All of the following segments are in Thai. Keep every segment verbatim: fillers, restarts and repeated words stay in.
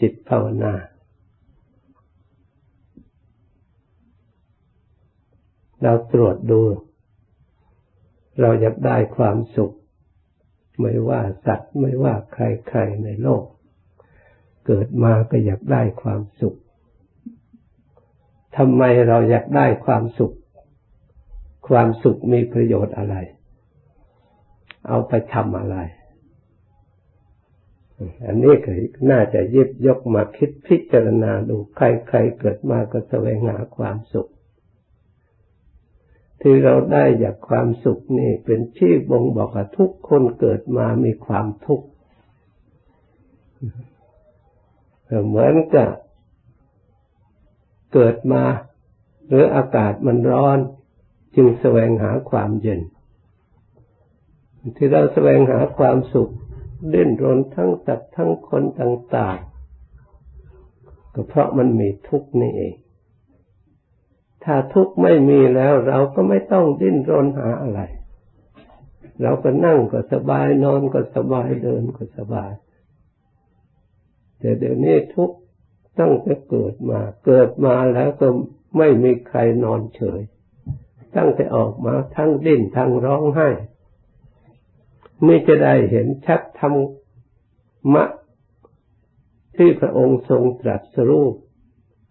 จิตภาวนาเราตรวจดูเราอยากได้ความสุขไม่ว่าสัตว์ไม่ว่าใครๆในโลกเกิดมาก็อยากได้ความสุขทำไมเราอยากได้ความสุขความสุขมีประโยชน์อะไรเอาไปทำอะไรอันนี้ก็น่าจะหยิบยกมาคิดพิจารณาดูใครๆเกิดมาก็แสวงหาความสุขที่เราได้จากความสุขนี่เป็นชี้บ่งบอกว่าทุกคนเกิดมามีความทุกข์เหมือนกับเกิดมาหรืออากาศมันร้อนจึงแสวงหาความเย็นที่เราแสวงหาความสุขดิ้นรนทั้งสัตว์ทั้งคนต่างๆก็เพราะมันมีทุกข์นี่เองถ้าทุกข์ไม่มีแล้วเราก็ไม่ต้องดิ้นรนหาอะไรเราก็นั่งก็สบายนอนก็สบายเดินก็สบายแต่เดี๋ยวนี้ทุกข์ตั้งแต่เกิดมาเกิดมาแล้วก็ไม่มีใครนอนเฉยตั้งแต่ออกมาทั้งดิ้นทั้งร้องไห้นี่จะได้เห็นชัดธรรมะที่พระองค์ทรงตรัสรู้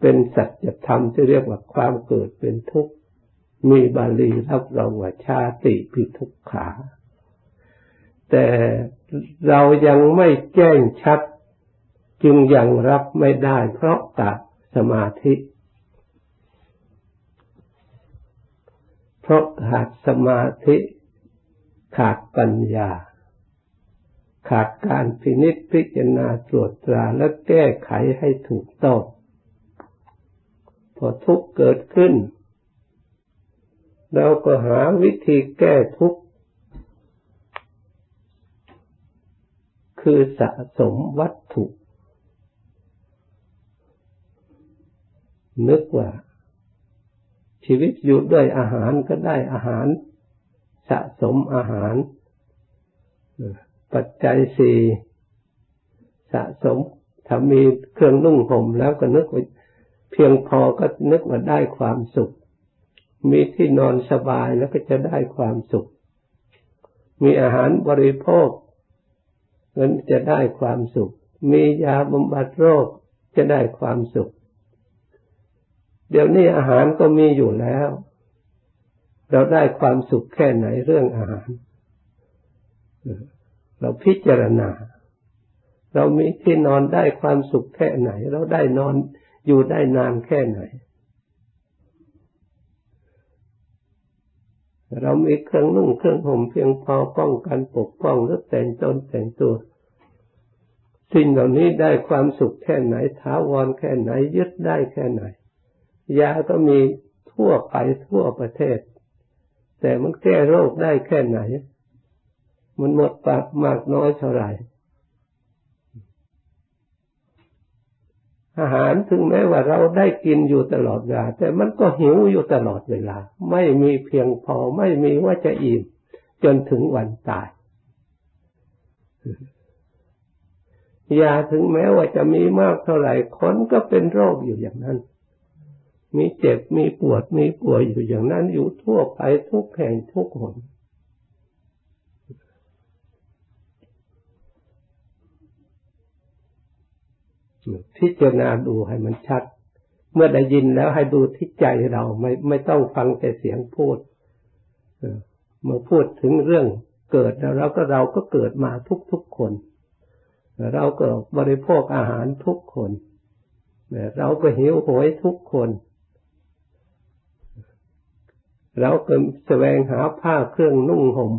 เป็นสัจธรรมที่เรียกว่าความเกิดเป็นทุกข์มีบาลีรับรองว่าชาติปิทุกขาแต่เรายังไม่แจ้งชัดจึงยังรับไม่ได้เพราะขาดสมาธิเพราะขาดสมาธิขาดปัญญาขาดการพินิจพิจารณาตรวจตราและแก้ไขให้ถูกต้องพอทุกข์เกิดขึ้นเราก็หาวิธีแก้ทุกข์คือสะสมวัตถุนึกว่าชีวิตอยู่ด้วยอาหารก็ได้อาหารสะสมอาหารปัจจัยสี่สะสมถ้ามีเครื่องนุ่งห่มแล้วก็นึกว่าเพียงพอก็นึกว่าได้ความสุขมีที่นอนสบายแล้วก็จะได้ความสุขมีอาหารบริโภคนั้นจะได้ความสุขมียาบำบัดโรคจะได้ความสุขเดี๋ยวนี้อาหารก็มีอยู่แล้วเราได้ความสุขแค่ไหนเรื่องอาหารเราพิจารณาเรามีที่นอนได้ความสุขแค่ไหนเราได้นอนอยู่ได้นานแค่ไหนเรามีเครื่องนุ่งเครื่องห่มเพียงพอป้องกันปกป้องและแต่งตนแต่งตัวสิ่งเหล่านี้ได้ความสุขแค่ไหนถาวรแค่ไหนยึดได้แค่ไหนยาก็มีทั่วไปทั่วประเทศแต่มันแก้โรคได้แค่ไหนมันหมดปากมากน้อยเท่าไหร่อาหารถึงแม้ว่าเราได้กินอยู่ตลอดเวลาแต่มันก็หิวอยู่ตลอดเวลาไม่มีเพียงพอไม่มีว่าจะอิ่มจนถึงวันตายยาถึงแม้ว่าจะมีมากเท่าไหร่คนก็เป็นโรคอยู่อย่างนั้นมีเจ็บมีปวดมีป่วยอยู่อย่างนั้นอยู่ทั่วไปทุกแห่งทุกหนพิจารณาดูให้มันชัดเมื่อได้ยินแล้วให้ดูที่ใจเราไม่ไม่ต้องฟังแต่เสียงพูดเมื่อพูดถึงเรื่องเกิดแล้วเราก็เราก็เกิดมาทุกทุกคนเราก็บริโภคอาหารทุกคนเราก็หิวโหยทุกคนเราก็แสวงหาผ้าเครื่องนุ่งห่ม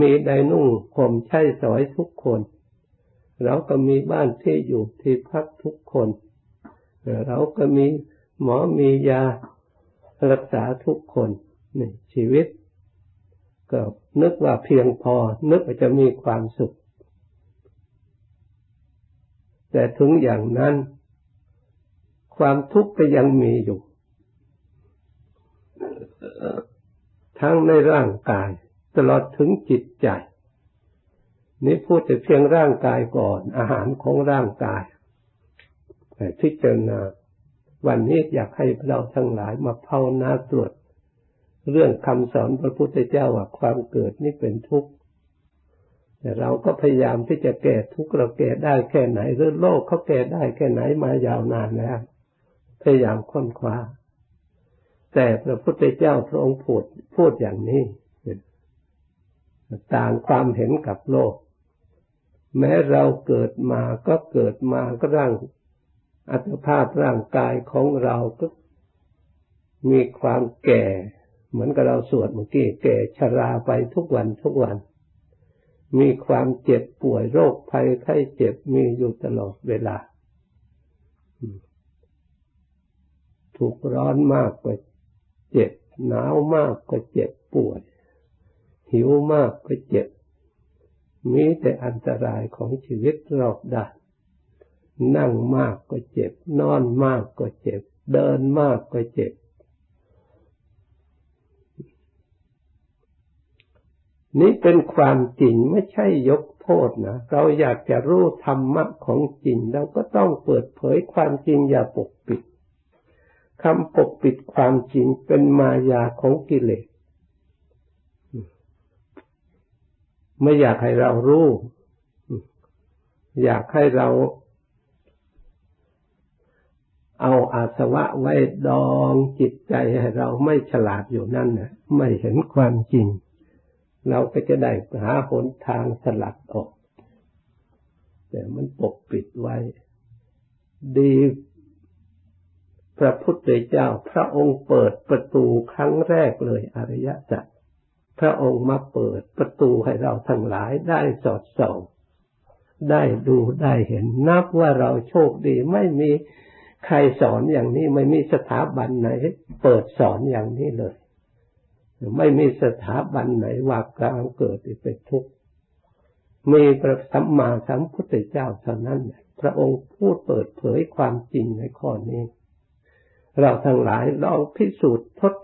มีได้นุ่งห่มใช้สอยทุกคนเราก็มีบ้านที่อยู่ที่พักทุกคนเราก็มีหมอมียารักษาทุกคนนี่ชีวิตก็นึกว่าเพียงพอนึกว่าจะมีความสุขแต่ถึงอย่างนั้นความทุกข์ก็ยังมีอยู่ทั้งในร่างกายตลอดถึงจิตใจนี่พูดแต่เพียงร่างกายก่อนอาหารของร่างกาย พิจารณาวันนี้อยากให้เราทั้งหลายมาภาวนาตรวจเรื่องคำสอนพระพุทธเจ้าว่าความเกิดนี่เป็นทุกข์แต่เราก็พยายามที่จะแก้ทุกข์เราแก้ได้แค่ไหนหรือโลกเขาแก้ได้แค่ไหนมายาวนานแล้วพยายามค้นคว้าแต่พระพุทธเจ้าพระองค์พูดพูดอย่างนี้ต่างความเห็นกับโลกแม้เราเกิดมาก็เกิดมาก็ร่างอัตภาพร่างกายของเราก็มีความแก่เหมือนกับเราสวดเมื่อกี้แก่ชราไปทุกวันทุกวันมีความเจ็บป่วยโรคภัยไข้เจ็บมีอยู่ตลอดเวลาถูกร้อนมากกว่าเจ็บหนาวมากกว่าเจ็บป่วยหิวมากกว่าเจ็บมีแต่อันตรายของชีวิตรอบด้านนั่งมากก็เจ็บนอนมากก็เจ็บเดินมากก็เจ็บนี่เป็นความจริงไม่ใช่ยกโทษนะเราอยากจะรู้ธรรมะของจริงเราก็ต้องเปิดเผยความจริงอย่าปกปิดคำปกปิดความจริงเป็นมายาของกิเลสไม่อยากให้เรารู้อยากให้เราเอาอาสวะไว้ดองจิตใจให้เราไม่ฉลาดอยู่นั่นน่ะไม่เห็นความจริงเราก็จะได้หาหนทางสลัดออกแต่มันปกปิดไว้ดีพระพุทธเจ้าพระองค์เปิดประตูครั้งแรกเลยอริยสัจพระองค์มาเปิดประตูให้เราทั้งหลายได้สอดส่องได้ดูได้เห็นนับว่าเราโชคดีไม่มีใครสอนอย่างนี้ไม่มีสถาบันไหนเปิดสอนอย่างนี้เลยไม่มีสถาบันไหนว่าการเกิดเป็นทุกข์มีพระสัมมาสัมพุทธเจ้าเท่านั้นพระองค์พูดเปิดเผยความจริงในข้อนี้เราทั้งหลายลองพิสูจน์ทด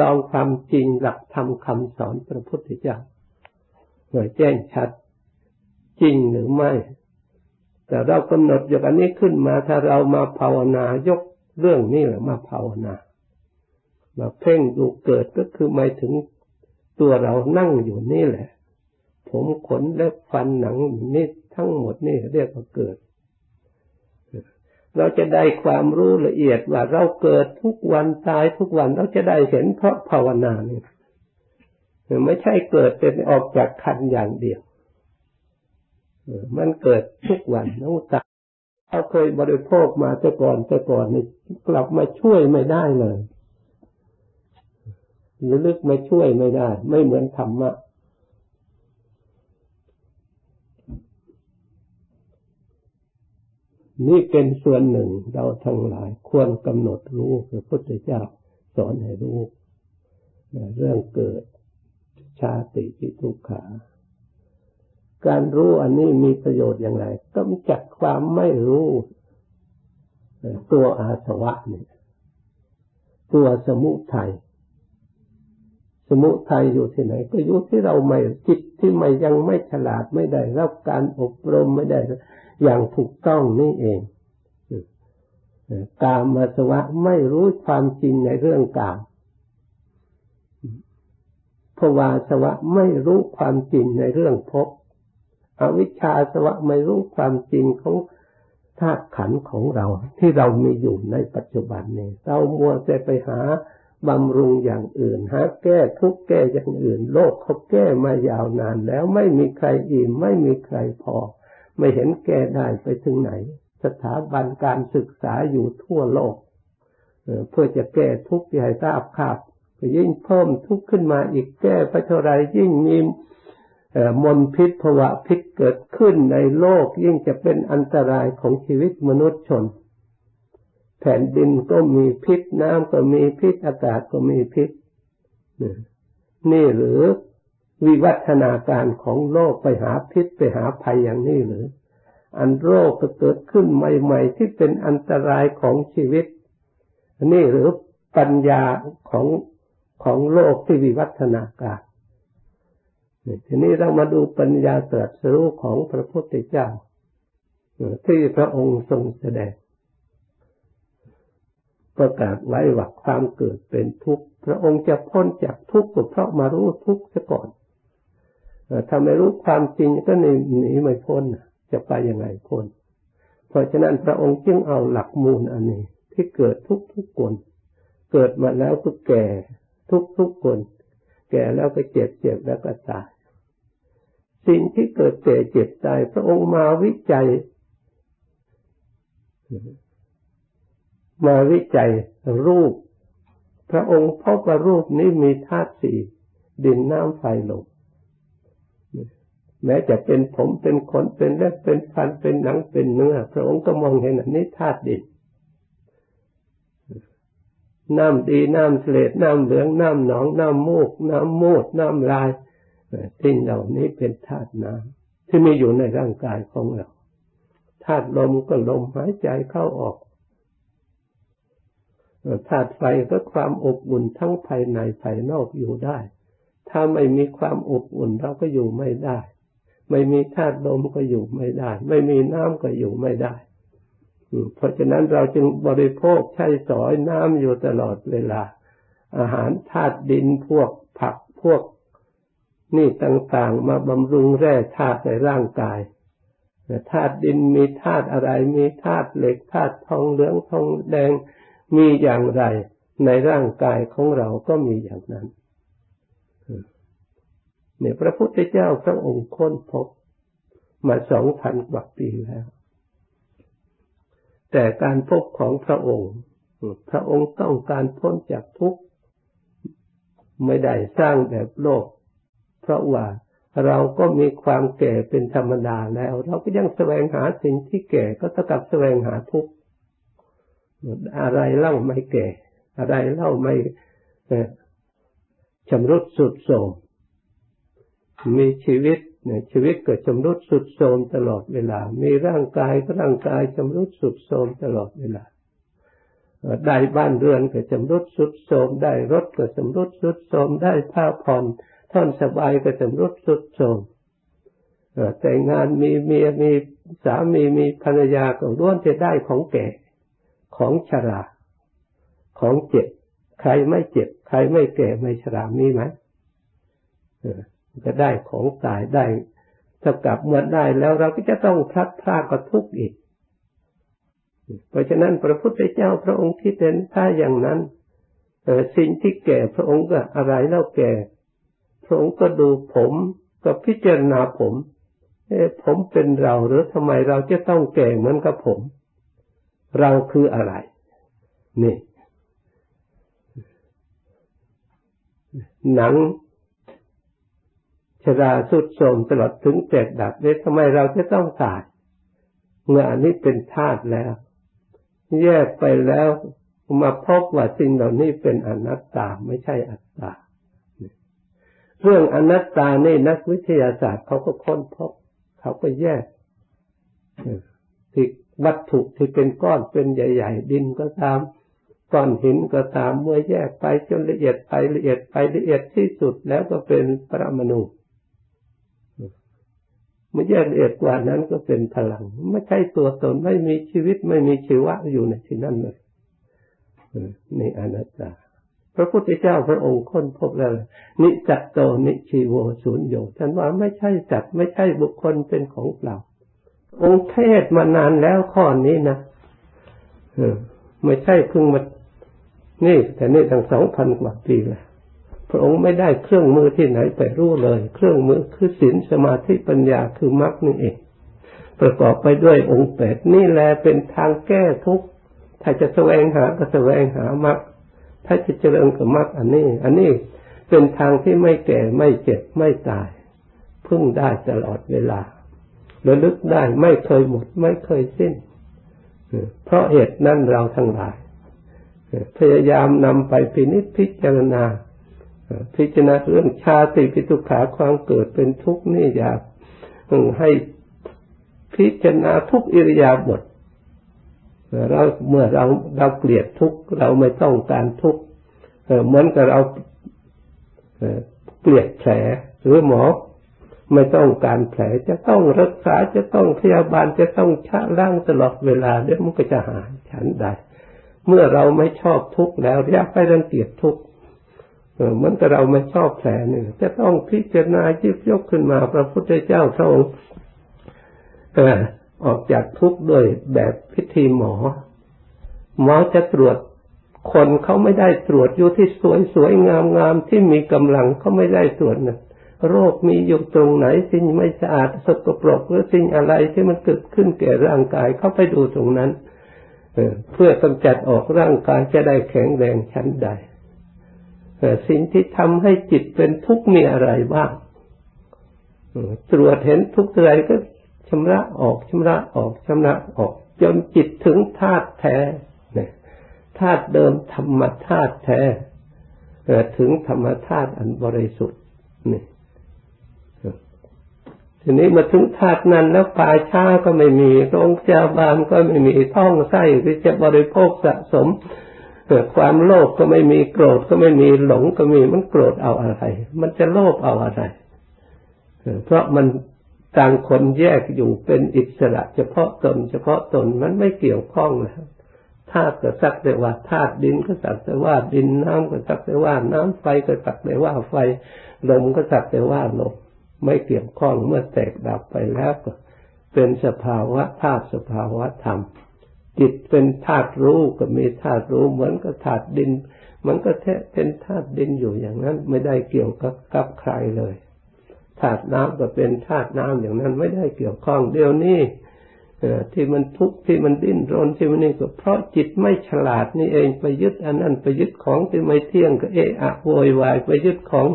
ลองความจริงหลักธรรมคำสอนพระพุทธเจ้าหน่อยแจ้งชัดจริงหรือไม่แต่เรากำหนดยกอันนี้ขึ้นมาถ้าเรามาภาวนายกเรื่องนี้แหละมาภาวนามาเพ่งดูเกิดก็คือหมายถึงตัวเรานั่งอยู่นี่แหละผมขนและฟันหนังนี่ทั้งหมดนี่เรียกว่าเกิดเราจะได้ความรู้ละเอียดว่าเราเกิดทุกวันตายทุกวันเราจะได้เห็นเพราะภาวนานี่ไม่ใช่เกิดเป็นออกจากขันธ์อย่างเดียวมันเกิดทุกวันแล้วตายเราเคยบริโภคมาแต่ก่อนแต่ก่อนนี่กลับมาช่วยไม่ได้เลยระลึกมาช่วยไม่ได้ไม่เหมือนธรรมะนี่เป็นส่วนหนึ่งเราทั้งหลายควรกำหนดรู้พระพุทธเจ้าสอนให้รู้เรื่องเกิดชาติปิทุกขาการรู้อันนี้มีประโยชน์อย่างไรกำจัดความไม่รู้ตัวอาสวะนี่ตัวสมุทัยสมุทัยอยู่ที่ไหนก็อยู่ที่เราไม่จิตที่ไม่ยังไม่ฉลาดไม่ได้รับการอบรมไม่ได้อย่างถูกต้องนี่เองกามอาสวะไม่รู้ความจริงในเรื่องกามภวาสวะไม่รู้ความจริงในเรื่องภพอวิชชาสวะไม่รู้ความจริงของธาตุขันธ์ของเราที่เรามีอยู่ในปัจจุบันนี้เรามัวแต่ไปหาบำรุงอย่างอื่นหาแก้ทุกข์แก้อย่างอื่นโลกเขาแก้มายาวนานแล้วไม่มีใครอิ่มไม่มีใครพอไม่เห็นแก้ได้ไปถึงไหนสถาบันการศึกษาอยู่ทั่วโลกเพื่อจะแก้ทุกข์ให้ทราบครับยิ่งเพิ่มทุกข์ขึ้นมาอีกแก้ไปเท่าไรยิ่งมีมลพิษภวะพิษเกิดขึ้นในโลกยิ่งจะเป็นอันตรายของชีวิตมนุษย์ชนแผ่นดินก็มีพิษน้ำก็มีพิษอากาศก็มีพิษนี่หรือวิวัฒนาการของโลกไปหาพิษไปหาภัยอย่างนี้หรืออันโรคก็เกิดขึ้นใหม่ๆที่เป็นอันตรายของชีวิตนี่หรือปัญญาของของโลกที่วิวัฒนาการทีนี้เรามาดูปัญญาตรัสรู้ของพระพุทธเจ้าที่พระองค์ทรงแสดง ประกาศไว้ว่าความเกิดเป็นทุกข์พระองค์จะพ้นจากทุกข์ก็เพราะมารู้ทุกข์ซะก่อนถ้าไม่รู้ความจริงก็หนีไม่พ้นจะไปยังไงพ้นเพราะฉะนั้นพระองค์จึงเอาหลักมูลอันนี้ที่เกิดทุกทุกคนเกิดมาแล้วก็แก่ทุกทุกคนแก่แล้วก็เจ็บเจ็บแล้วก็ตายสิ่งที่เกิดแก่เจ็บตายพระองค์มาวิจัยมาวิจัยรูปพระองค์พบว่ารูปนี้มีธาตุสี่ดินน้ำไฟลมแม้จะเป็นผมเป็นขนเป็นเล็บเป็นฟันเป็นหนังเป็นเนื้อพระองค์ก็มองเห็นอันนี้ธาตุดินน้ำดีน้ำเสลดน้ำเหลืองน้ำหนองน้ำมูกน้ำมูดน้ำลายสิ่งเหล่านี้เป็นธาตุน้ำที่มีอยู่ในร่างกายของเราธาตุลมก็ลมหายใจเข้าออกธาตุไฟก็ความอบอุ่นทั้งภายในภายนอกอยู่ได้ถ้าไม่มีความอบอุ่นเราก็อยู่ไม่ได้ไม่มีธาตุลมก็อยู่ไม่ได้ไม่มีน้ำก็อยู่ไม่ได้เพราะฉะนั้นเราจึงบริโภคใช้สอยน้ำอยู่ตลอดเวลาอาหารธาตุดินพวกผักพวกนี่ต่างๆมาบำรุงแร่ธาตุในร่างกายธาตุดินมีธาตุอะไรมีธาตุเหล็กธาตุทองเหลืองทองแดงมีอย่างไรในร่างกายของเราก็มีอย่างนั้นเนี่ยพระพุทธเจ้าพระองค์ค้นพบมาสองพันกว่าปีแล้วแต่การพบของพระองค์พระองค์ต้องการพ้นจากทุกข์ไม่ได้สร้างแบบโลกเพราะว่าเราก็มีความแก่เป็นธรรมดาแล้วเราก็ยังแสวงหาสิ่งที่แก่ก็ต้องกับแสวงหาทุกข์อะไรเล่าไม่แก่อะไรเล่าไม่ชำรุดสุดโทรมมีชีวิตเนี่ยชีวิตก็ชำรุดสุดโทรมตลอดเวลามีร่างกายก็ร่างกายชำรุดสุดโทรมตลอดเวลาได้บ้านเรือนก็ชำรุดสุดโทรมได้รถก็ชำรุดสุดโทรมได้ผ้าผ่อนท่อนสบายก็ชำรุดสุดโทรมแต่งงานมีเมียมีสามีมีภรรยาก็ล้วนจะได้ของแก่ของชราของเจ็บใครไม่เจ็บใครไม่แก่ไม่ชรามีไหมก็ได้ของตายได้ถ้ากลับมาได้แล้วเราก็จะต้องพลัดพรากกับทุกข์อีกเพราะฉะนั้นพระพุทธเจ้าพระองค์คิดเห็นถ้าอย่างนั้นสิ่งที่แก่พระองค์ก็อะไรแล้วแก่พระองค์ก็ดูผมก็พิจารณาผมผมเป็นเราหรือทำไมเราจะต้องแก่เหมือนกับผมเราคืออะไรนี่หนังชราสุดโทรมตลอดถึงแตกดับเนี่ยทำไมเราจะต้องตายเมื่ออันนี้เป็นธาตุแล้วแยกไปแล้วมาพบว่าสิ่งเหล่านี้เป็นอนัตตาไม่ใช่อัตตาเรื่องอนัตตานี่นักวิทยาศาสตร์เขาก็ค้นพบเขาก็แยกที่วัตถุที่เป็นก้อนเป็นใหญ่ๆดินก็ตามก้อนหินก็ตามเมื่อแยกไปจนละเอียดไปละเอียดไปละเอียดที่สุดแล้วก็เป็นปรมาณูไม่แยกละเอียดกว่านั้นก็เป็นพลังไม่ใช่ตัวตนไม่มีชีวิตไม่มีชีวะอยู่ในที่นั้นเลยนี่อนัตตาพระพุทธเจ้าพระองค์ค้นพบแล้วนิจัตโตนิชีโวสูญโยท่านว่าไม่ใช่สัตว์ไม่ใช่บุคคลเป็นของเปล่าองค์เทศมานานแล้วข้อนี้นะไม่ใช่เพิ่งมานี่แต่นี่ตั้งสองพันกว่าปีแล้วพระองค์ไม่ได้เครื่องมือที่ไหนไปรู้เลยเครื่องมือคือศีลสมาธิปัญญาคือมรรคนี่เองประกอบไปด้วยองค์แปดนี่แลเป็นทางแก้ทุกข์ถ้าจะแสวงหาก็แสวงหามรรคถ้าจะเจริญกับมรรคอันนี้อันนี้เป็นทางที่ไม่แก่ไม่เจ็บไม่ตายพึ่งได้ตลอดเวลาระลึกได้ไม่เคยหมดไม่เคยสิ้นเพราะเหตุนั้นเราทั้งหลายพยายามนำไปพินิจพิจารณาพิจารณาเรื่องชาติปิทุกขาความเกิดเป็นทุกข์นี่อยากให้พิจารณาทุกอิริยาบถเราเมื่อเราเราเกลียดทุกข์เราไม่ต้องการทุกข์เหมือนกับเราเกลียดแผลหรือหมอไม่ต้องการแผลจะต้องรักษาจะต้องพยาบาลจะต้องชะล้างตลอดเวลาเดี๋ยวมันก็จะหายฉันได้ เมื่อเราไม่ชอบทุกข์แล้วอยากให้รังเกียจทุกข์เหมือนกับเราไม่ชอบแผลนี่จะต้องพิจารณายิบยกขึ้นมาพระพุทธเจ้าพระองค์ออกจากทุกข์ด้วยแบบพิธีหมอหมอจะตรวจคนเขาไม่ได้ตรวจอยู่ที่สวยสวยงามงามที่มีกำลังเขาไม่ได้ตรวจนะโรคมีอยู่ตรงไหนสิ่งไม่สะอาดสกปรกหรือสิ่งอะไรที่มันเกิดขึ้นแก่ร่างกายเขาไปดูตรงนั้นเพื่อกำจัดออกร่างกายจะได้แข็งแรงชั้นใดสิ่งที่ทำให้จิตเป็นทุกข์มีอะไรบ้างตรวจเห็นทุกข์อะไรก็ชำระออกชำระออกชำระออกจนจิตถึงธาตุแท้ธาตุเดิมธรรมธาตุแท้ถึงธรรมธาตุอันบริสุทธิ์นี่ทีนี้มาถึงธาตุนั้นแล้วป่าช้าก็ไม่มีโรงพยาบาลก็ไม่มีท้องไส้ที่จะบริโภคสะสมความโลภก็ไม่มีโกรธก็ไม่มีหลงก็มีมันโกรธเอาอะไรมันจะโลภเอาอะไรเพราะมันต่างคนแยกอยู่เป็นอิสระเฉพาะตนเฉพาะตนมันไม่เกี่ยวข้องแล้วธาตุก็สักแต่ว่าธาตุดินก็สักแต่ว่าดินน้ำก็สักแต่ว่าน้ำไฟก็สักแต่ว่าไฟลมก็สักแต่ว่าลมไม่เกี่ยวข้องเมื่อแตกดับไปแล้วก็เป็นสภาวะธาตุสภาวะธรรมจิตเป็นธาตุรู้ก็มีธาตุรู้เหมือนกับธาตุดินมันก็แท้เป็นธาตุดินอยู่อย่างนั้นไม่ได้เกี่ยวกับกับใครเลยธาตุน้ำก็เป็นธาตุน้ำอย่างนั้นไม่ได้เกี่ยวข้องเดี๋ยวนี้ที่มันทุกข์ที่มันดิ้นรนที่มันนี่ก็เพราะจิตไม่ฉลาดนี่เองไปยึดอันนั้นไปยึดของที่ไม่เที่ยงก็เอะอะโวยวายไปยึดของ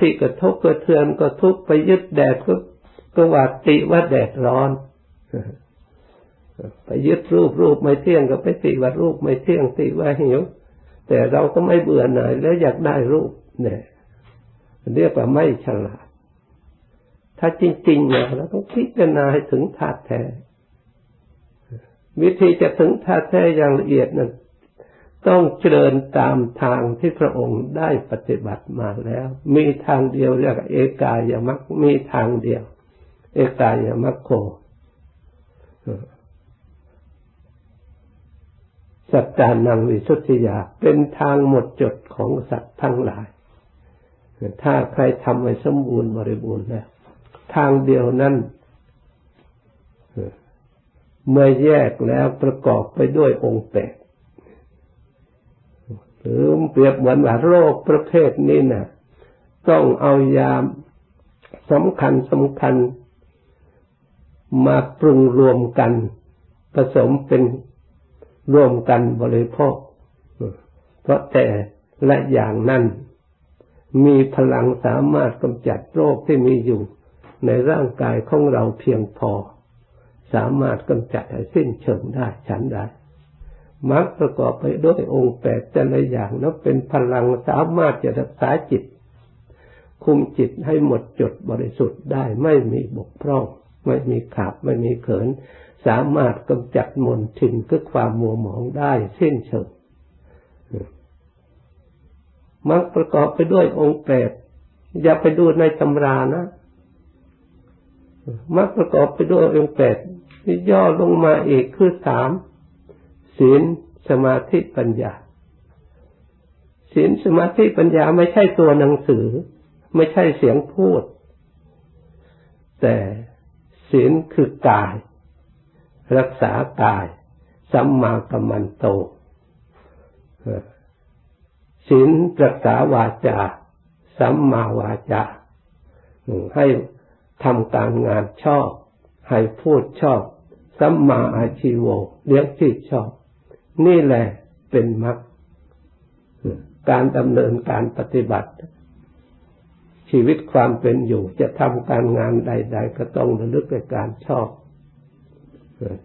ที่กระทบกระเทือนก็ทุกข์ไปยึดแดดก็ก็หวาดติว่าแดดร้อนไปยึดรูปรูปไม่เที่ยงก็ไปติว่ารูปไม่เที่ยงติว่าหิวแต่เราก็ไม่เบื่อหน่ายแล้วอยากได้รูปเนี่ยเรียกว่าไม่ฉลาดถ้าจริงๆเนี่ยเราต้องพิจารณาให้ถึงธาตุแท้วิธีจะถึงธาตุแท้อย่างละเอียดนั้นต้องเจริญตามทางที่พระองค์ได้ปฏิบัติมาแล้วมีทางเดียวเรียกเอกายมรรคมีทางเดียวเอกายมรรคโคสัจจานังวิสุทธิญาเป็นทางหมดจดของสัตว์ทั้งหลายถ้าใครทำไว้สมบูรณ์บริบูรณ์แล้วทางเดียวนั้นเมื่อแยกแล้วประกอบไปด้วยองค์แปดหรือเปรียบเหมือนว่าโรคประเภทนี้น่ะต้องเอายาสำคัญสำคัญมาปรุงรวมกันผสมเป็นรวมกันบริโภคเพราะแต่และอย่างนั้นมีพลังสามารถกำจัดโรคที่มีอยู่ในร่างกายของเราเพียงพอสามารถกำจัดให้สิ้นเชิงได้ฉันใดมรรคประกอบไปด้วยองค์แปดแต่ละอย่างนั้นเป็นพลังสามารถจะรักษาจิตคุมจิตให้หมดจดบริสุทธิ์ได้ไม่มีบกพร่องไม่มีขาดไม่มีเขินสามารถกำจัดมลทินคือความมัวหมองได้สิ้นเชิงมรรคประกอบไปด้วยองค์แปดอย่าไปดูในตำรานะมรรคประกอบไปด้วยองค์แปดที่ย่อลงมาอีกคือสามศีลสมาธิปัญญาศีลสมาธิปัญญาไม่ใช่ตัวหนังสือไม่ใช่เสียงพูดแต่ศีลคือกายรักษากายสัมมากัมมันโตศีลรักษาวาจาสัมมาวาจาให้ทำการงานชอบให้พูดชอบสัมมาอาชีโวเลี้ยงชีพชอบนี่แหละเป็นมรรคการดำเนินการปฏิบัติชีวิตความเป็นอยู่จะทำการงานใดๆก็ต้องระลึกในการชอบ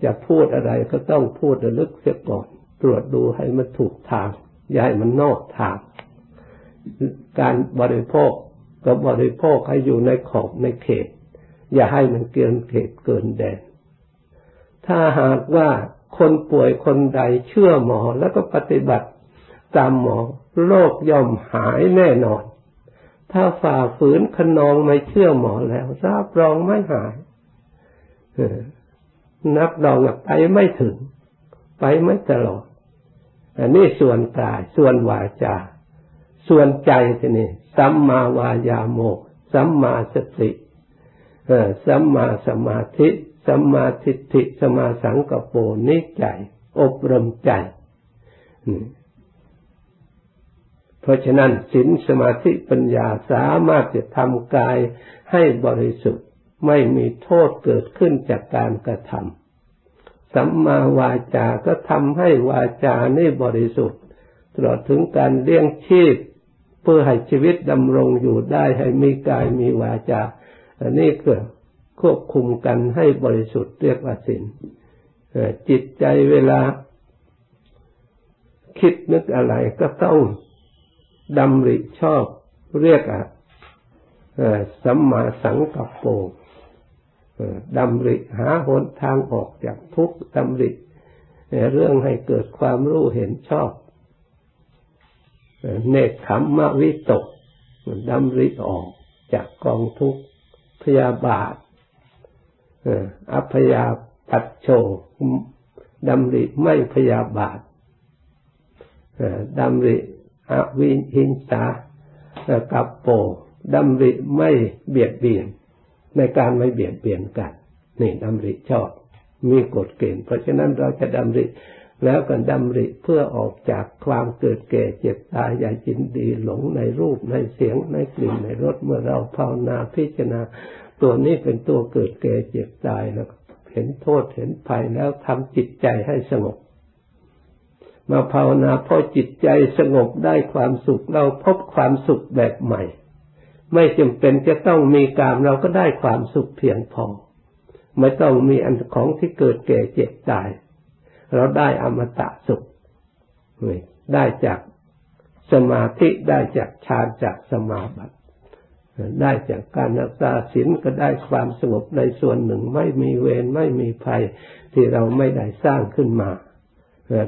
จะพูดอะไรก็ต้องพูดระลึกเสียก่อนตรวจดูให้มันถูกทางอย่าให้มันนอกทางการบริโภคก็บริโภคให้อยู่ในขอบในเขตอย่าให้มันเกินเขตเกินแดนถ้าหากว่าคนป่วยคนใดเชื่อหมอแล้วก็ปฏิบัติตามหมอโรคย่อมหายแน่นอนถ้าฝ่าฝืนขนองไม่เชื่อหมอแล้วรับรองไม่หายนับรองไปไม่ถึงไปไม่ตลอด อันนี้ส่วนกายส่วนวาจาส่วนใจทีนี้สัมมาวายาโมสัมมาสติเอ่อสัมมาสมาธิสัมมาทิฏฐิสัมมาสังกัปโปนี่ใจอบรมใจเพราะฉะนั้นศีลสมาธิปัญญาสามารถจะทำกายให้บริสุทธิ์ไม่มีโทษเกิดขึ้นจากการกระทำสัมมาวาจาก็ทำให้วาจานี่บริสุทธิ์ตลอดถึงการเลี้ยงชีพเพื่อให้ชีวิตดำรงอยู่ได้ให้มีกายมีวาจาอันนี้ก็ควบคุมกันให้บริสุทธิ์เรียกว่าศีลจิตใจเวลาคิดนึกอะไรก็ต้องดำริชอบเรียกอ่ะสัมมาสังกัปโปดำริหาหนทางออกจากทุกข์ดำริเรื่องให้เกิดความรู้เห็นชอบเนกขัมมวิตกดำริออกจากกองทุกข์พยาบาทอัพยาปัชโชดำริไม่พยาบาทดำริอวิหิงสากัปโปดำริไม่เบียดเบียนในการไม่เบียดเบียนกันนี่ดำริชอบมีกฎเกณฑ์เพราะฉะนั้นเราจะดำริแล้วก็ดำริเพื่อออกจากความเกิดแก่เจ็บตายอย่ายินดีหลงในรูปในเสียงในกลิ่นในรสเมื่อเราภาวนาพิจารณาตัวนี้เป็นตัวเกิดแก่เจ็บตายแล้วเห็นโทษเห็นภัยแล้วทำจิตใจให้สงบมาภาวนาพอจิตใจสงบได้ความสุขเราพบความสุขแบบใหม่ไม่จำเป็นจะต้องมีกามเราก็ได้ความสุขเพียงพอไม่ต้องมีอันของที่เกิดแก่เจ็บตายเราได้อมตะสุขได้จากสมาธิได้จากฌานจากสมาบัติได้จากการรักษาศีลก็ได้ความสงบในส่วนหนึ่งไม่มีเวรไม่มีภัยที่เราไม่ได้สร้างขึ้นมา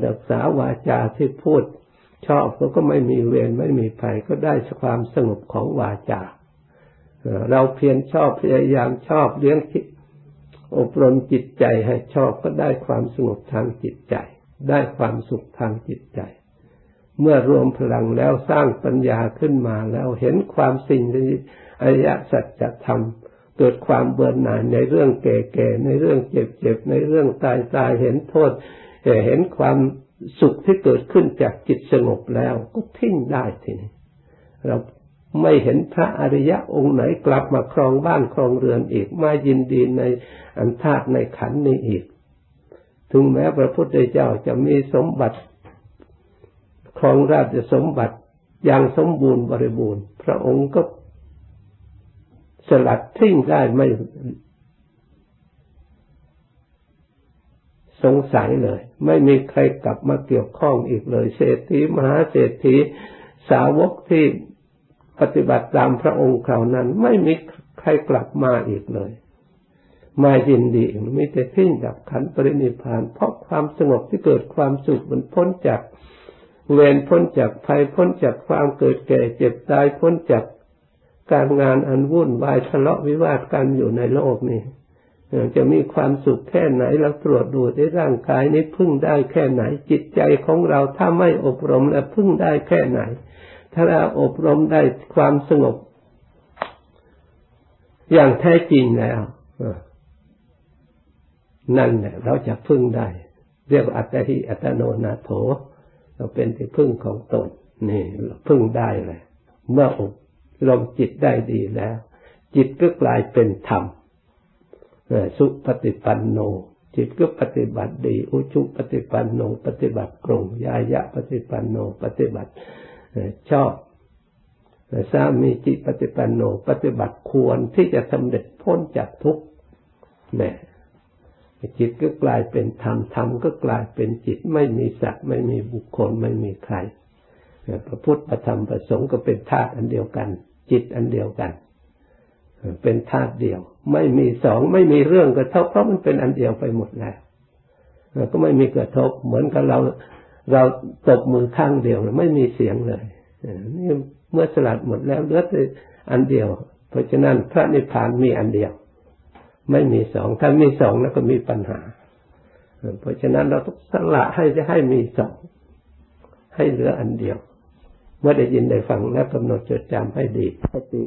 รักษาวาจาที่พูดชอบเราก็ไม่มีเวรไม่มีภัยก็ได้ความสงบของวาจาเราเพียรชอบพยายามชอบเลี้ยงอบรมจิตใจให้ชอบก็ได้ความสงบทางจิตใจได้ความสุขทางจิตใจเมื่อรวมพลังแล้วสร้างปัญญาขึ้นมาแล้วเห็นความสิ่งที่อริยสัจธรรมเกิดความเบื่อหน่ายในเรื่องแก่ๆในเรื่องเจ็บๆในเรื่องตายๆเห็นโทษเห็นความสุขที่เกิดขึ้นจากจิตสงบแล้วก็ทิ้งได้ทีนี้เราไม่เห็นพระอริยะองค์ไหนกลับมาครองบ้านครองเรือนอีกมายินดีในอันธาตุในขันธ์นี้อีกถึงแม้พระพุทธเจ้าจะมีสมบัติครองราชสมบัติอย่างสมบูรณ์บริบูรณ์พระองค์ก็สลัดทิ้งได้ไม่สงสัยเลยไม่มีใครกลับมาเกี่ยวข้องอีกเลยเศรษฐีมหาเศรษฐีสาวกที่ปฏิบัติตามพระองค์คราวนั้นไม่มีใครกลับมาอีกเลยมายินดีไม่แต่ทิ้งดับขันธ์ปรินิพพานเพราะความสงบที่เกิดความสุขมันพ้นจากเวรพ้นจากภัยพ้นจากความเกิดแก่เจ็บตายพ้นจากการงานอันวุ่นวายทะเลาะวิวาทกันอยู่ในโลกนี้จะมีความสุขแค่ไหนเราตรวจดูในร่างกายนี้พึ่งได้แค่ไหนจิตใจของเราถ้าไม่อบรมแล้วพึ่งได้แค่ไหนถ้าเราอบรมได้ความสงบอย่างแท้จริงแล้วนั่นแหละเราจะพึ่งได้เรียกว่าอัตติอัตโนนาโถเราเป็นที่พึ่งของตนนี่พึ่งได้เลยเมื่ออบรมจิตได้ดีแล้วจิตก็กลายเป็นธรรมสุปฏิปันโนจิตก็ปฏิบัติดีอุชุปฏิปันโนปฏิบัติตรงยายะปฏิปันโนปฏิบัติชอบสามีจิตปฏิปันโนปฏิบัติควรที่จะสำเร็จพ้นจากทุกข์เนี่ยจิตก็กลายเป็นธรรมธรรมก็กลายเป็นจิตไม่มีสัตว์ไม่มีบุคคลไม่มีใครพระพุทธพระธรรมพระสงฆ์ก็เป็นธาตุอันเดียวกันจิตอันเดียวกันเป็นธาตุเดียวไม่มีสองไม่มีเรื่องกระทบเพราะมันเป็นอันเดียวไปหมดแล้วก็ไม่มีกระทบเหมือนกับเราเราตบมือข้างเดียวไม่มีเสียงเลยนี่เมื่อสลัดหมดแล้วเหลือแต่อันเดียวเพราะฉะนั้นพระนิพพานมีอันเดียวไม่มีสองถ้ามีสองแล้วก็มีปัญหาเพราะฉะนั้นเราต้องสละให้จะให้มีสอง ให้เหลืออันเดียวเมื่อได้ยินได้ฟังแล้วกำหนดจดจำให้ดีให้ดี